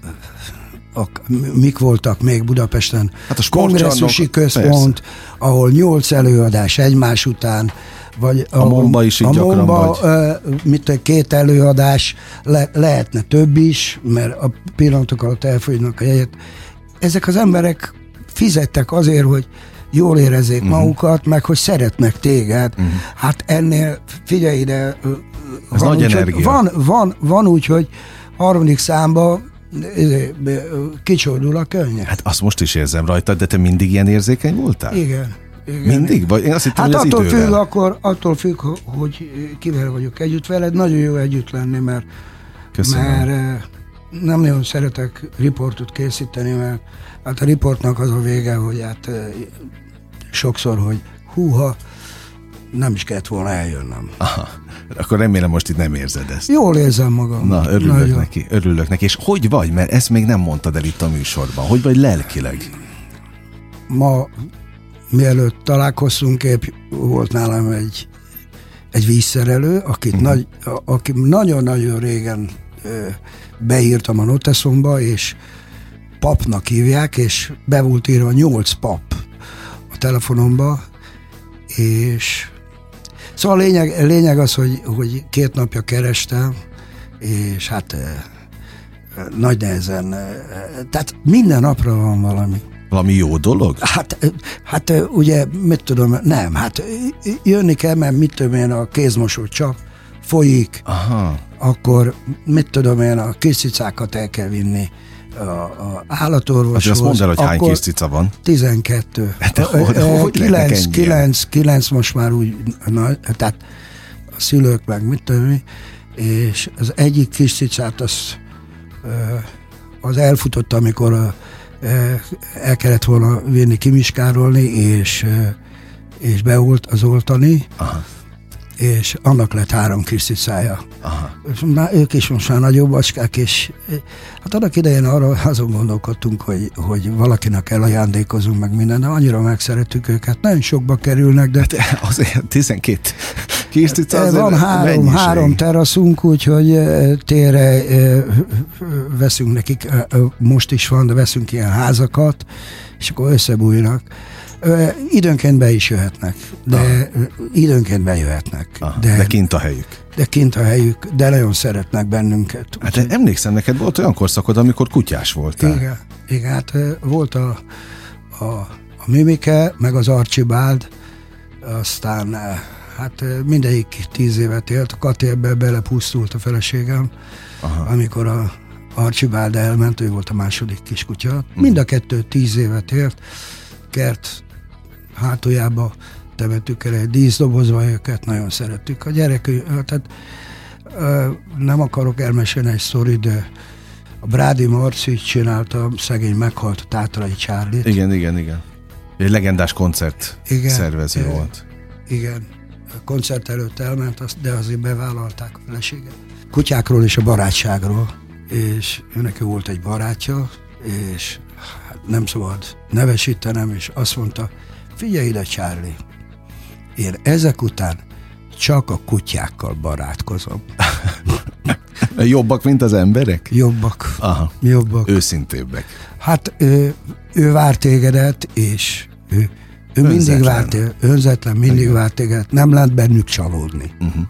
A, mik voltak még Budapesten? Hát a kongresszusi központ, persze, ahol nyolc előadás egymás után, vagy a, a Momba is így a gyakran Momba, vagy. Mit, két előadás, le, lehetne több is, mert a pillanatok alatt elfogynak a jegyet. Ezek az emberek fizettek azért, hogy jól érezzék uh-huh, magukat, meg hogy szeretnek téged. Uh-huh. Hát ennél, figyelj ide, van nagy úgy, energia. Van, van, van úgy, hogy harmadik számban kicsordul a könnye. Hát azt most is érzem rajta, de te mindig ilyen érzékeny voltál? Igen. igen mindig? Vagy én azt hittem, hát hogy az attól idővel. Függ, akkor, attól függ, hogy kivel vagyok együtt veled. Nagyon jó együtt lenni, mert, mert nem nagyon szeretek riportot készíteni, mert hát a riportnak az a vége, hogy hát sokszor, hogy húha, nem is kellett volna eljönnöm. Aha. Akkor remélem most itt nem érzed ezt. Jól érzem magam. Na, örülök nagyon neki, örülök neki. És hogy vagy? Mert ezt még nem mondtad el itt a műsorban. Hogy vagy lelkileg? Ma, mielőtt találkoztunk, épp volt nálam egy, egy vízszerelő, akit uh-huh, nagy, a, aki nagyon-nagyon régen ö, beírtam a noteszomba, és papnak hívják, és be volt írva nyolc pap a telefonomba, és szóval a lényeg, a lényeg az, hogy, hogy két napja kerestem, és hát e, nagy nehezen, e, tehát minden napra van valami. Valami jó dolog? Hát, hát ugye, mit tudom, nem, hát jönni kell, mert mit tudom én, a kézmosó csap folyik, aha, akkor mit tudom én, a kis cicákat el kell vinni a, a állatorvoshoz. Azt mondd el, hogy hány kis cica van? tizenkettő. kilenc most már úgy, na, tehát a szülők meg mit tudom, és az egyik kis cicát az, az elfutott, amikor a, el kellett volna vinni kimiskárolni, és, és beolt az oltani. Aha. És annak lett három kis cicája. Már ők is most már nagyobb bacskák, és hát annak idején arra azon gondolkodtunk, hogy, hogy valakinek elajándékozunk meg minden, de annyira megszerettük őket, nagyon sokba kerülnek, de... Hát azért tizenkét kis cica azért van három, három teraszunk, úgyhogy térre veszünk nekik, most is van, de veszünk ilyen házakat, és akkor összebújnak. Ö, időnként be is jöhetnek, de aha, időnként bejöhetnek. Aha, de, de kint a helyük. De kint a helyük, de nagyon szeretnek bennünket. Hát úgy, emlékszem, neked volt olyan korszakod, amikor kutyás voltál. Igen, igen, hát volt a, a, a Mimike, meg az Archibald, aztán hát mindegyik tíz évet élt, a Kati ebbe belepusztult a feleségem, aha, amikor a Archibald elment, ő volt a második kiskutya. Mind a kettő tíz évet élt, kert hátuljába temetük el egy díszdobozva őket, nagyon szerettük. A gyerek, tehát nem akarok elmesélni egy sztorit, de a Brádi Marci csinálta, szegény meghalt, a Tátrai Csárdit. Igen, igen, igen. Egy legendás koncert igen, szervező igen, volt. Igen, a koncert előtt elment, de azért bevállalták a feleséget. Kutyákról és a barátságról, és neki volt egy barátja, és nem szabad nevesítenem, és azt mondta, figyelj ide, Charlie, én ezek után csak a kutyákkal barátkozom. Jobbak, mint az emberek? Jobbak. Aha. Jobbak. Őszintébbek. Hát ő, ő vár tégedet, és ő, ő mindig vár tégedet, önzetlen, mindig vár tégedet, nem lehet bennük csalódni. Uh-huh.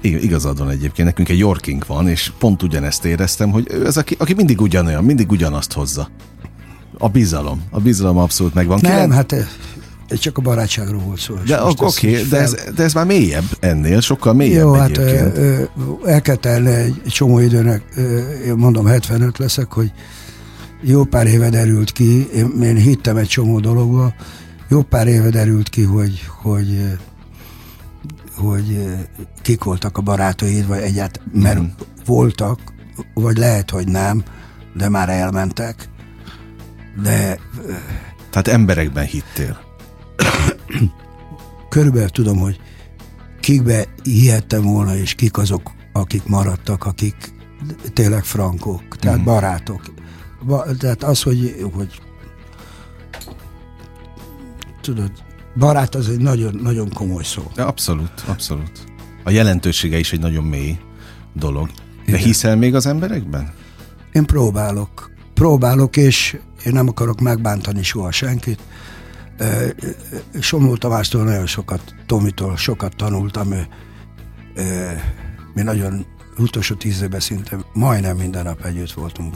Igen, igazad van egyébként, nekünk egy Yorkink van, és pont ugyanezt éreztem, hogy ő az, aki, aki mindig ugyanolyan, mindig ugyanazt hozza. A bizalom, a bizalom abszolút megvan. Nem, Kérem? hát ez csak a barátságról volt szó. De oké, okay, fel... de, ez, de ez már mélyebb ennél, sokkal mélyebb. Jó, egyébként. Hát ö, ö, el kell tenni egy csomó időnek, ö, én mondom hetvenöt leszek, hogy jó pár éve derült ki, én, én hittem egy csomó dologba, jó pár éve derült ki, hogy, hogy hogy kik voltak a barátaid, vagy egyált, mert mm. voltak, vagy lehet, hogy nem, de már elmentek. De... Tehát emberekben hittél. Körülbelül tudom, hogy kikbe hihettem volna, és kik azok, akik maradtak, akik tényleg frankok, tehát mm. barátok. Ba, tehát az, hogy, hogy tudod, barát az egy nagyon, nagyon komoly szó. De abszolút, abszolút. A jelentősége is egy nagyon mély dolog. De igen. Hiszel még az emberekben? Én próbálok. Próbálok, és én nem akarok megbántani soha senkit. Somló Tamástól nagyon sokat, Tomitól sokat tanultam. Mi nagyon utolsó tíz évben szinte majdnem minden nap együtt voltunk.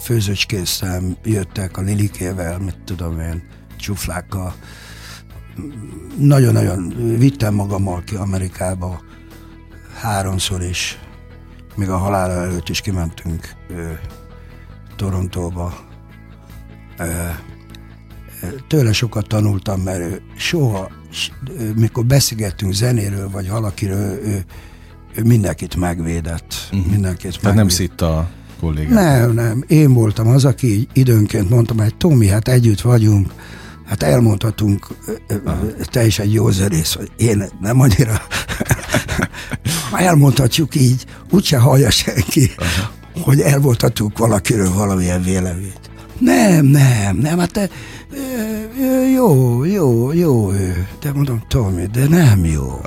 Főzőcskésztem, jöttek a Lilikével, mit tudom én, csuflákkal. Nagyon-nagyon vittem magammal ki Amerikába háromszor is, még a halála előtt is kimentünk Torontóba. Tőle sokat tanultam, mert ő soha, mikor beszélgettünk zenéről, vagy valakiről, ő, ő mindenkit megvédett. Uh-huh. Mindenkit Tehát megvéd. nem szitta a kollégát? Nem, nem. Én voltam az, aki időnként mondtam, hogy Tomi, hát együtt vagyunk, hát elmondhatunk, Aha. te is egy jó zenész, vagy én nem annyira. Elmondhatjuk így, úgyse hallja senki, Aha. hogy elmondhatunk valakiről valamilyen véleményt. Nem, nem, nem, hát te, jó, jó, jó, de mondom, Tomi, de nem jó.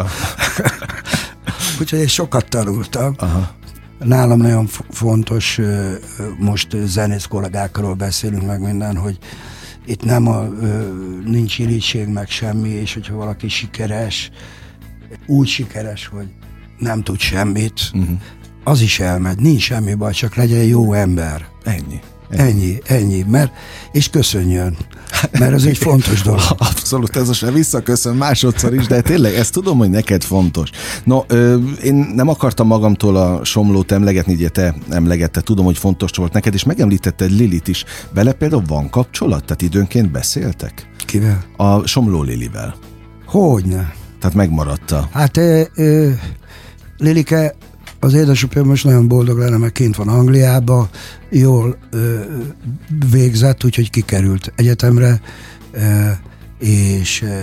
Úgyhogy én sokat tanultam. Aha. Nálam nagyon fontos, most zenész kollégákról beszélünk meg minden, hogy itt nem a, nincs irigység, meg semmi, és hogyha valaki sikeres, úgy sikeres, hogy nem tud semmit, uh-huh. az is elmegy, nincs semmi baj, csak legyen jó ember. Ennyi. Ennyi, ennyi, ennyi. Mert, és köszönjön, mert ez egy fontos dolog. Abszolút, ez most visszaköszön másodszor is, de tényleg ezt tudom, hogy neked fontos. No, ö, én nem akartam magamtól a Somlót emlegetni, ugye te emlegette, tudom, hogy fontos volt neked, és megemlítetted Lilit is. Vele például van kapcsolat? Tehát időnként beszéltek? Kivel? A Somló Lilivel. Hogyne. Tehát megmaradta. Hát ö, ö, Lilike... Az édesapja most nagyon boldog lenne, mert kint van Angliába, jól ö, végzett, úgyhogy kikerült egyetemre, ö, és, ö,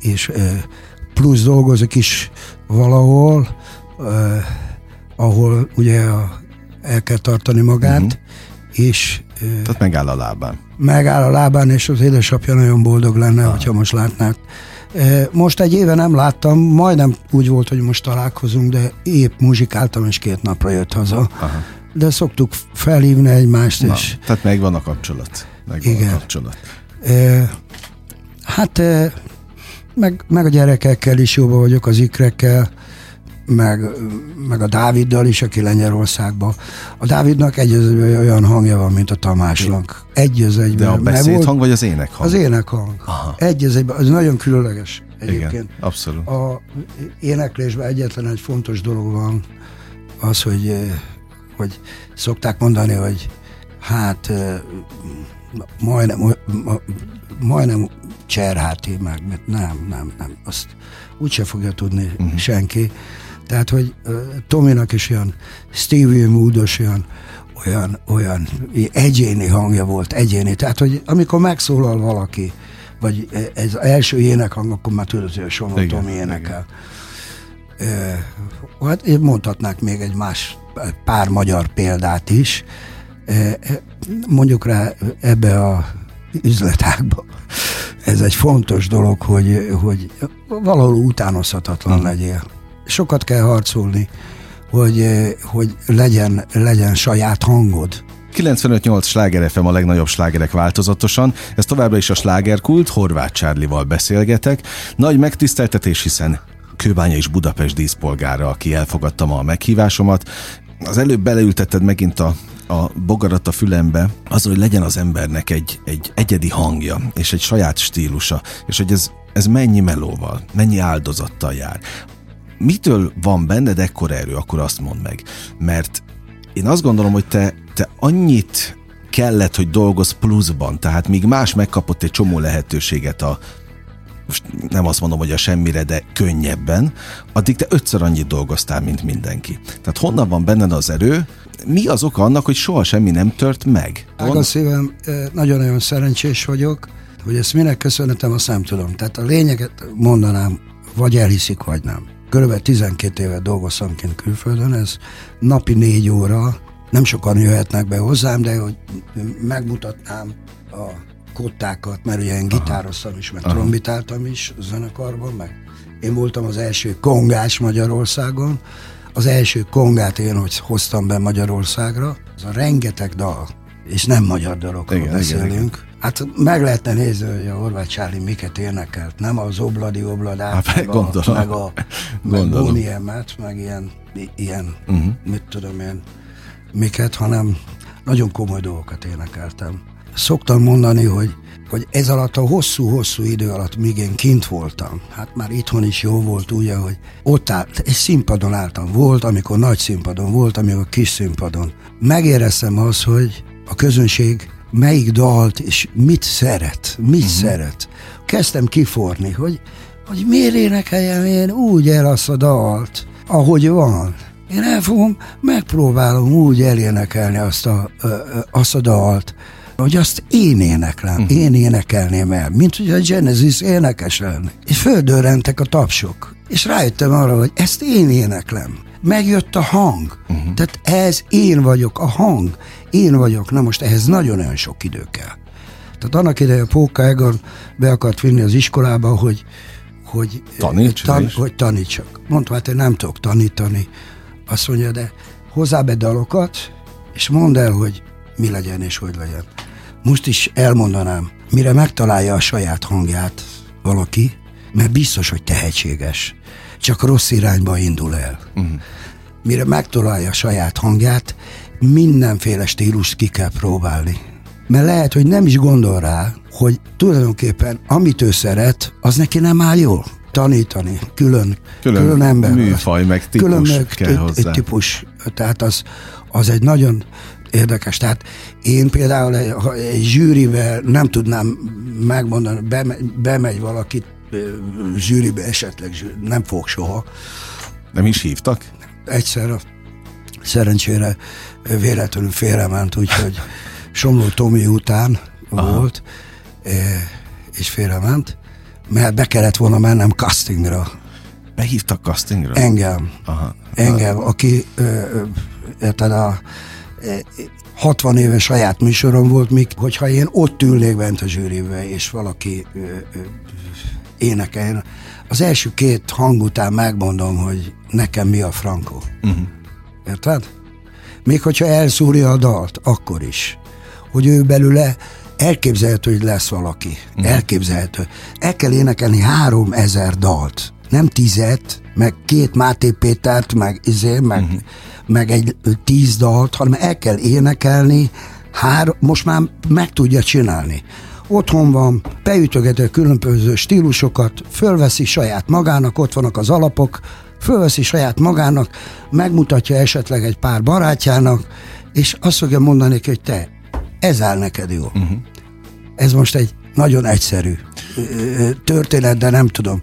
és ö, plusz dolgozik is valahol, ö, ahol ugye a, el kell tartani magát, uh-huh. és... Ö, Tehát megáll a lábán. Megáll a lábán, és az édesapja nagyon boldog lenne, ah. hogyha most látnád. Most egy éve nem láttam, majdnem úgy volt, hogy most találkozunk, de épp muzsikáltam, és két napra jött haza. Aha. De szoktuk felhívni egymást. Na, és... Tehát megvan a kapcsolat. Megvan Igen. a kapcsolat. E, hát e, meg, meg a gyerekekkel is jóban vagyok, az ikrekkel, meg, meg a Dáviddal is, aki Lengyelországban. A Dávidnak egy az olyan hangja van, mint a Tamásnak. Egy az egyben. De a beszédhang vagy az énekhang? Az énekhang. Aha. Egy az egyben. Az nagyon különleges egyébként. Igen, abszolút. A éneklésben egyetlen egy fontos dolog van, az, hogy, hogy szokták mondani, hogy hát majdnem, majdnem cserháti meg, mert nem, nem, nem. Azt úgyse fogja tudni uh-huh. senki. Tehát, hogy uh, Tominak is olyan Stevie Wonder-os, olyan, olyan, olyan egyéni hangja volt, egyéni. Tehát, hogy amikor megszólal valaki, vagy ez első énekhang, akkor már tudod, hogy a Somló Tomi énekel. Uh, hát mondhatnák még egy más pár magyar példát is. Uh, mondjuk rá ebbe a üzletágba. Ez egy fontos dolog, hogy, hogy valahol utánozhatatlan legyél. Sokat kell harcolni hogy, hogy legyen, legyen saját hangod. kilencvenöt nyolc Schlager ef em, a legnagyobb slágerek változatosan. Ez továbbra is a slágerkult, Horváth Charlie-val beszélgetek. Nagy megtiszteltetés, hiszen Kőbánya és Budapest díszpolgára, aki elfogadta ma a meghívásomat. Az előbb beleültetted megint a, a bogarat a fülembe, az, hogy legyen az embernek egy, egy egyedi hangja, és egy saját stílusa, és hogy ez, ez mennyi melóval, mennyi áldozattal jár. Mitől van benned ekkora erő, akkor azt mondd meg. Mert én azt gondolom, hogy te, te annyit kellett, hogy dolgozz pluszban, tehát míg más megkapott egy csomó lehetőséget a, most nem azt mondom, hogy a semmire, de könnyebben, addig te ötször annyit dolgoztál, mint mindenki. Tehát honnan van benned az erő? Mi az oka annak, hogy soha semmi nem tört meg? Ága szívem, nagyon-nagyon szerencsés vagyok, hogy ezt minek köszönhetem, azt nem tudom. Tehát a lényeget mondanám, vagy elhiszik, vagy nem. Körülbelül tizenkét éve dolgoztam kint külföldön, ez napi négy óra, nem sokan jöhetnek be hozzám, de hogy megmutatnám a kottákat, mert ilyen gitároztam is, meg aha, trombitáltam is zenekarban, meg én voltam az első kongás Magyarországon, az első kongát én hogy hoztam be Magyarországra, az a rengeteg dal, és nem magyar dalokról igen, beszélünk. Igen, igen. Hát meg lehetne nézni, hogy a Horváth Charlie miket énekelt, nem az Obladi Obladát, hát, meg, a, meg a meg Bóniemet, meg ilyen, ilyen uh-huh. mit tudom én, miket, hanem nagyon komoly dolgokat énekeltem. Szoktam mondani, hogy, hogy ez alatt a hosszú-hosszú idő alatt, míg én kint voltam, hát már itthon is jó volt, ugye, hogy ott állt, egy színpadon álltam, volt, amikor nagy színpadon, volt, amikor kis színpadon. Megéreztem azt, hogy a közönség melyik dalt és mit szeret, mit uh-huh. szeret. Kezdtem kiforni, hogy, hogy miért énekeljem én úgy el azt a dalt, ahogy van. Én elfogom, megpróbálom úgy elénekelni azt a, ö, ö, azt a dalt, hogy azt én éneklem, uh-huh. én énekelném el, mint hogy a Genesis énekes lenne. És földörrentek a tapsok, és rájöttem arra, hogy ezt én éneklem. Megjött a hang, uh-huh. tehát ez én vagyok, a hang, én vagyok. Na most ehhez nagyon-nagyon sok idő kell. Tehát annak idején a Póka Egon be akart vinni az iskolába, hogy, hogy, Taníts, tan- hogy tanítsak. Mondtam, hát én nem tudok tanítani. Azt mondja, de hozzá be dalokat, és mondd el, hogy mi legyen és hogy legyen. Most is elmondanám, mire megtalálja a saját hangját valaki, mert biztos, hogy tehetséges. Csak rossz irányba indul el. Uh-huh. Mire megtalálja a saját hangját, mindenféle stílust ki kell próbálni. Mert lehet, hogy nem is gondol rá, hogy tulajdonképpen amit ő szeret, az neki nem áll jól. Tanítani, külön, külön, külön ember. Műfaj, meg típus külön meg kell t- hozzá. Típus, tehát az, az egy nagyon érdekes. Tehát én például egy, egy zsűrivel nem tudnám megmondani, bemegy, bemegy valakit zsűribe, esetleg zsűri, nem fog soha. Nem is hívtak? Egyszer a szerencsére véletlenül félrement, úgyhogy Somló Tomi után volt, és félrement, mert be kellett volna mennem castingra. Behívtak castingra? Engem. Aha. Engem, aki érted a hatvan éve saját műsorom volt, míg, hogyha én ott ülnék bent a zsűribe, és valaki ö, ö, énekeljen, az első két hang után megmondom, hogy nekem mi a frankó. Uh-huh. Érted? Még hogyha elszúrja a dalt, akkor is. Hogy ő belőle elképzelhető, hogy lesz valaki. Uh-huh. Elképzelhető. El kell énekelni három ezer dalt. Nem tízet, meg két Máté Pétert, meg izé, meg, uh-huh. meg egy tíz dalt, hanem el kell énekelni, három, most már meg tudja csinálni. Otthon van, beütögeti a különböző stílusokat, fölveszi saját magának, ott vannak az alapok, fölveszi saját magának, megmutatja esetleg egy pár barátjának, és azt fogja mondani, hogy te, ez áll neked jó. Uh-huh. Ez most egy nagyon egyszerű történet, de nem tudom.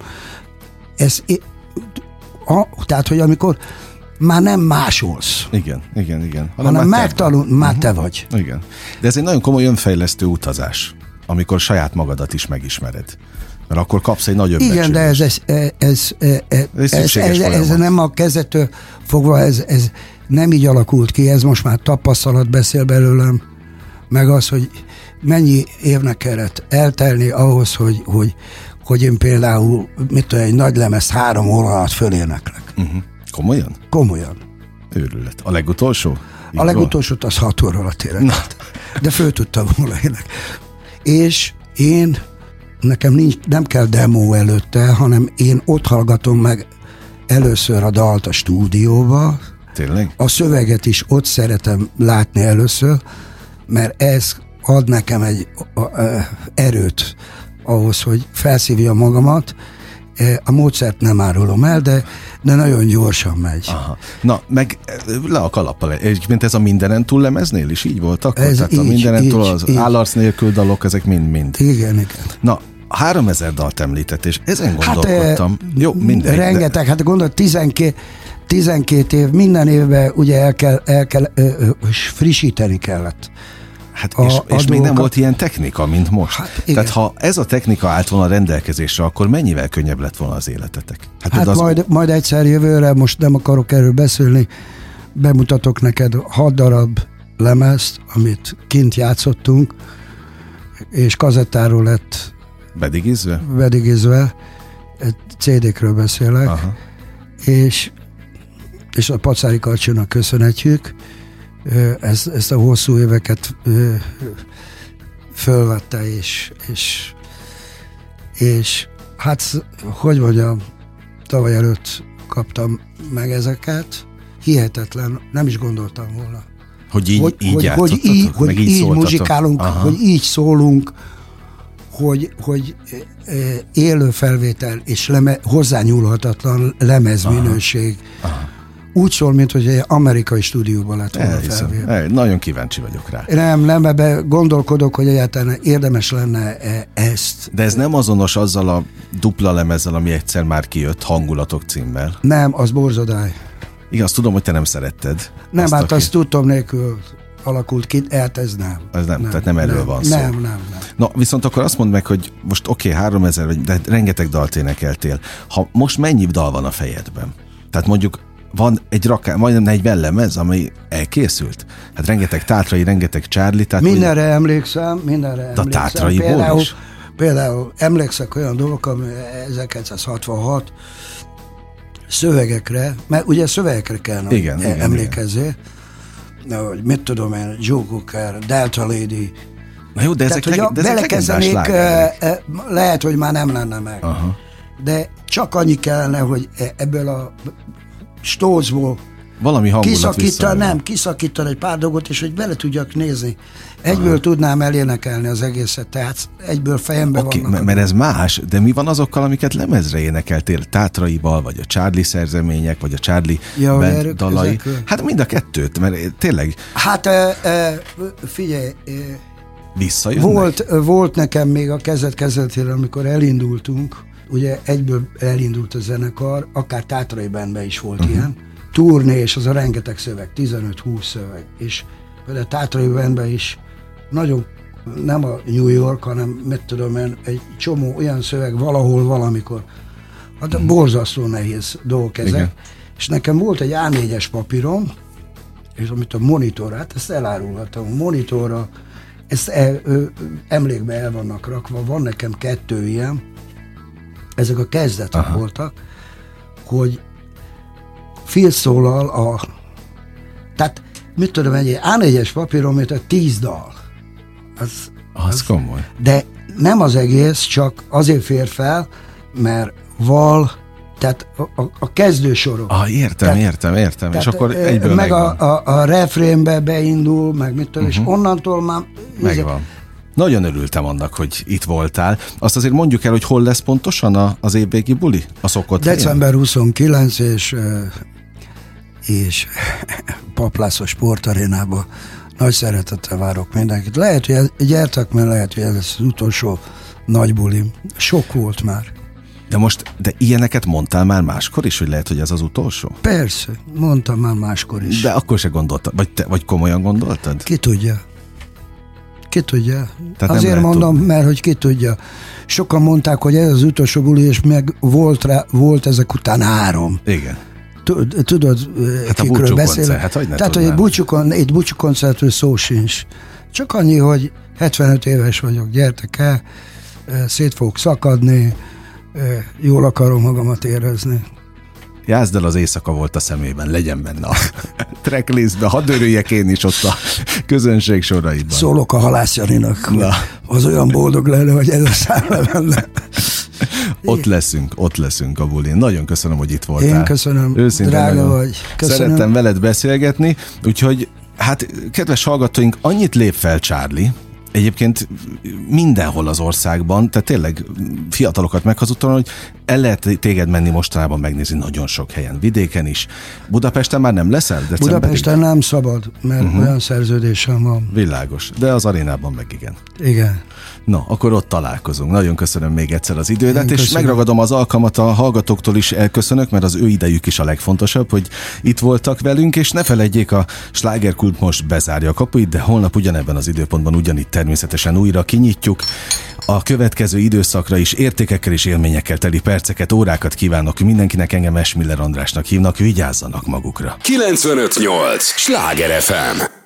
Ez, a, tehát, hogy amikor már nem másolsz. Igen, igen, igen. Hanem, hanem megtanul, már uh-huh. te vagy. Igen. De ez egy nagyon komoly önfejlesztő utazás, amikor saját magadat is megismered. Mert akkor kapsz egy nagyobb igen, de ez, ez, ez, ez, ez, ez, ez, ez nem a kezdetől fogva, ez, ez nem így alakult ki, ez most már tapasztalat beszél belőlem, meg az, hogy mennyi évnek kellett eltelni ahhoz, hogy, hogy, hogy én például mit tudom, egy nagy lemezt három óra alatt föléneklek. Uh-huh. Komolyan? Komolyan. Őrület. A legutolsó? Így a legutolsót az hat óra alatt érekedtem. De föl tudtam volna ének. És én, nekem nincs, nem kell demo előtte, hanem én ott hallgatom meg először a dalt a stúdióba. Tényleg? A szöveget is ott szeretem látni először, mert ez ad nekem egy a, a, erőt ahhoz, hogy felszívja magamat. A módszert nem árulom el, de, de nagyon gyorsan megy. Aha. Na, meg le a kalappal. Egyébként ez a mindenen túl lemeznél is így volt akkor? Ez így, a mindenen túl, az így. Állarc nélkül dalok, ezek mind-mind. Igen, igen. Na, háromezer dalt említett, és ezen gondolkodtam. Hát, jó, mindegy. Rengeteg, de... hát gondolod, tizenkét, tizenkét év, minden évben ugye el kell, el kell ö, ö, frissíteni kellett. Hát és, és még nem volt ilyen technika, mint most. Hát, tehát ha ez a technika állt volna a rendelkezésre, akkor mennyivel könnyebb lett volna az életetek? Hát, hát az... majd, majd egyszer jövőre, most nem akarok erről beszélni, bemutatok neked hat darab lemezt, amit kint játszottunk, és kazettáról lett bedigizve, bedigizve cé dékről beszélek, és, és a Pacári Karcsinak köszönhetjük, Ezt, ezt a hosszú éveket ö, fölvette, és, és, és hát, hogy mondjam, tavaly előtt kaptam meg ezeket. Hihetetlen, nem is gondoltam volna. Hogy így, hogy, így hogy, hogy így, meg így, így muzsikálunk, aha, hogy így szólunk, hogy, hogy élő felvétel és leme, hozzányúlhatatlan lemezminőség. Aha. Aha. Úgy szól, mint hogy egy amerikai stúdióban lett volna felvéve. Nagyon kíváncsi vagyok rá. Nem, nem, ebben gondolkodok, hogy egyáltalán érdemes lenne ezt. De ez nem azonos azzal a dupla lemezzel, ami egyszer már kijött Hangulatok címmel. Nem, az borzodály. Igen, azt tudom, hogy te nem szeretted. Nem, azt, hát aki... azt tudtam nélkül alakult ki, hát ez nem. Ez nem, nem tehát nem erről nem, van szó. Nem, nem, nem. Na, viszont akkor azt mondd meg, hogy most oké, okay, háromezer, de rengeteg dalt énekeltél. Ha most mennyi dal van a fejedben? Tehát mondjuk van egy rakán, majdnem negyven lemez, ami elkészült. Hát rengeteg Tátrai, rengeteg Charlie. Tehát mindenre olyan... emlékszem, mindenre emlékszem. A Tátraiból is? Például emlékszek olyan dolgok, ami ezerkilencszázhatvanhat szövegekre, mert ugye szövegekre kell igen, e- igen, emlékezzél, hogy mit tudom én, Joe Cocker, Delta Lady. Na jó, de ezek, tehát, leg, de ezek legendás lágerek. Lehet, hogy már nem lenne meg. Aha. De csak annyi kellene, hogy ebből a stózból valami kiszakítan, nem, kiszakítan egy pár dolgot, és hogy bele tudjak nézni. Egyből aha, tudnám elénekelni az egészet, tehát egyből fejembe okay, vannak. M- mert ez más, de mi van azokkal, amiket lemezre énekeltél? Tátraival, vagy a Charlie szerzemények, vagy a Charlie ja, band dalai? Ezekről? Hát mind a kettőt, mert tényleg... Hát e, e, figyelj, e, visszajönnek? Volt, volt nekem még a kezdet-kezdetére, amikor elindultunk, ugye egyből elindult a zenekar, akár Tátrai Bandben is volt uh-huh, ilyen turné, és az a rengeteg szöveg, tizenöt-húsz szöveg, és például Tátrai Bandben is nagyon, nem a New York, hanem mit tudom én, egy csomó olyan szöveg valahol, valamikor. Hát uh-huh, borzasztó nehéz dolgok ezek. Igen. És nekem volt egy á négyes papírom, és amit a monitorát, ezt elárulhatom, a monitorra, ezt el, ö, emlékbe el vannak rakva, van nekem kettő ilyen, ezek a kezdetek aha, voltak, hogy Phil szólal a... Tehát, mit tudom, egy á négyes papírom, mint a tíz dal. Az, az, az komoly. De nem az egész, csak azért fér fel, mert val, tehát a, a, a kezdősorok. Ah, értem, tehát, értem, értem. Tehát, és akkor egyből meg megvan. a, a, a refrénbe beindul, meg mit tudom, uh-huh, és onnantól már... Megvan. Ezek, nagyon örültem annak, hogy itt voltál. Azt azért mondjuk el, hogy hol lesz pontosan a, az évvégi buli? A szokott december huszonkilenc és, és Paplászos sportarénába. Nagy szeretettel várok mindenkit. Lehet, hogy gyertek, mert lehet, hogy ez az utolsó nagy bulim. Sok volt már. De most, de ilyeneket mondtál már máskor is, hogy lehet, hogy ez az utolsó? Persze, mondtam már máskor is. De akkor se gondoltad, vagy, te, vagy komolyan gondoltad? Ki tudja. Ki tudja. Tehát azért mondom, tudni, mert hogy ki tudja. Sokan mondták, hogy ez az utolsó buli, és meg volt, rá, volt ezek után három. Igen. Tudod, hát kikről beszélek? Hát, tehát, hogy egy búcsú koncertről szó sincs. Csak annyi, hogy hetvenöt éves vagyok, gyertek el, szét fogok szakadni, jól akarom magamat érezni. Jázd el az éjszaka volt a szemében, legyen benne a tracklistbe, hadd örüljek én is ott a közönség soraiban. Szólok a Halász Janinak, az olyan boldog lenne, hogy ez a számla lenne. Ott leszünk, ott leszünk a bulin. Nagyon köszönöm, hogy itt voltál. Én köszönöm, őszintén drága vagy. Köszönöm. Szerettem veled beszélgetni, úgyhogy hát kedves hallgatóink, annyit lép fel Charlie, egyébként mindenhol az országban, tehát tényleg fiatalokat meghazudtam, hogy el lehet téged menni mostanában megnézni nagyon sok helyen, vidéken is. Budapesten már nem leszel? Decemberig? Budapesten nem szabad, mert uh-huh. olyan szerződésem van. Világos, de az arénában meg igen. Igen. Na, akkor ott találkozunk. Nagyon köszönöm még egyszer az idődet, és megragadom az alkalmat, a hallgatóktól is elköszönök, mert az ő idejük is a legfontosabb, hogy itt voltak velünk, és ne feledjék, a Slágerkult most bezárja a kapuit, de holnap ugyanebben az időpontban ugyanitt természetesen újra kinyitjuk. A következő időszakra is értékekkel és élményekkel teli perceket, órákat kívánok mindenkinek, engem S. Miller Andrásnak hívnak, vigyázzanak magukra. kilencvenöt nyolc Sláger ef em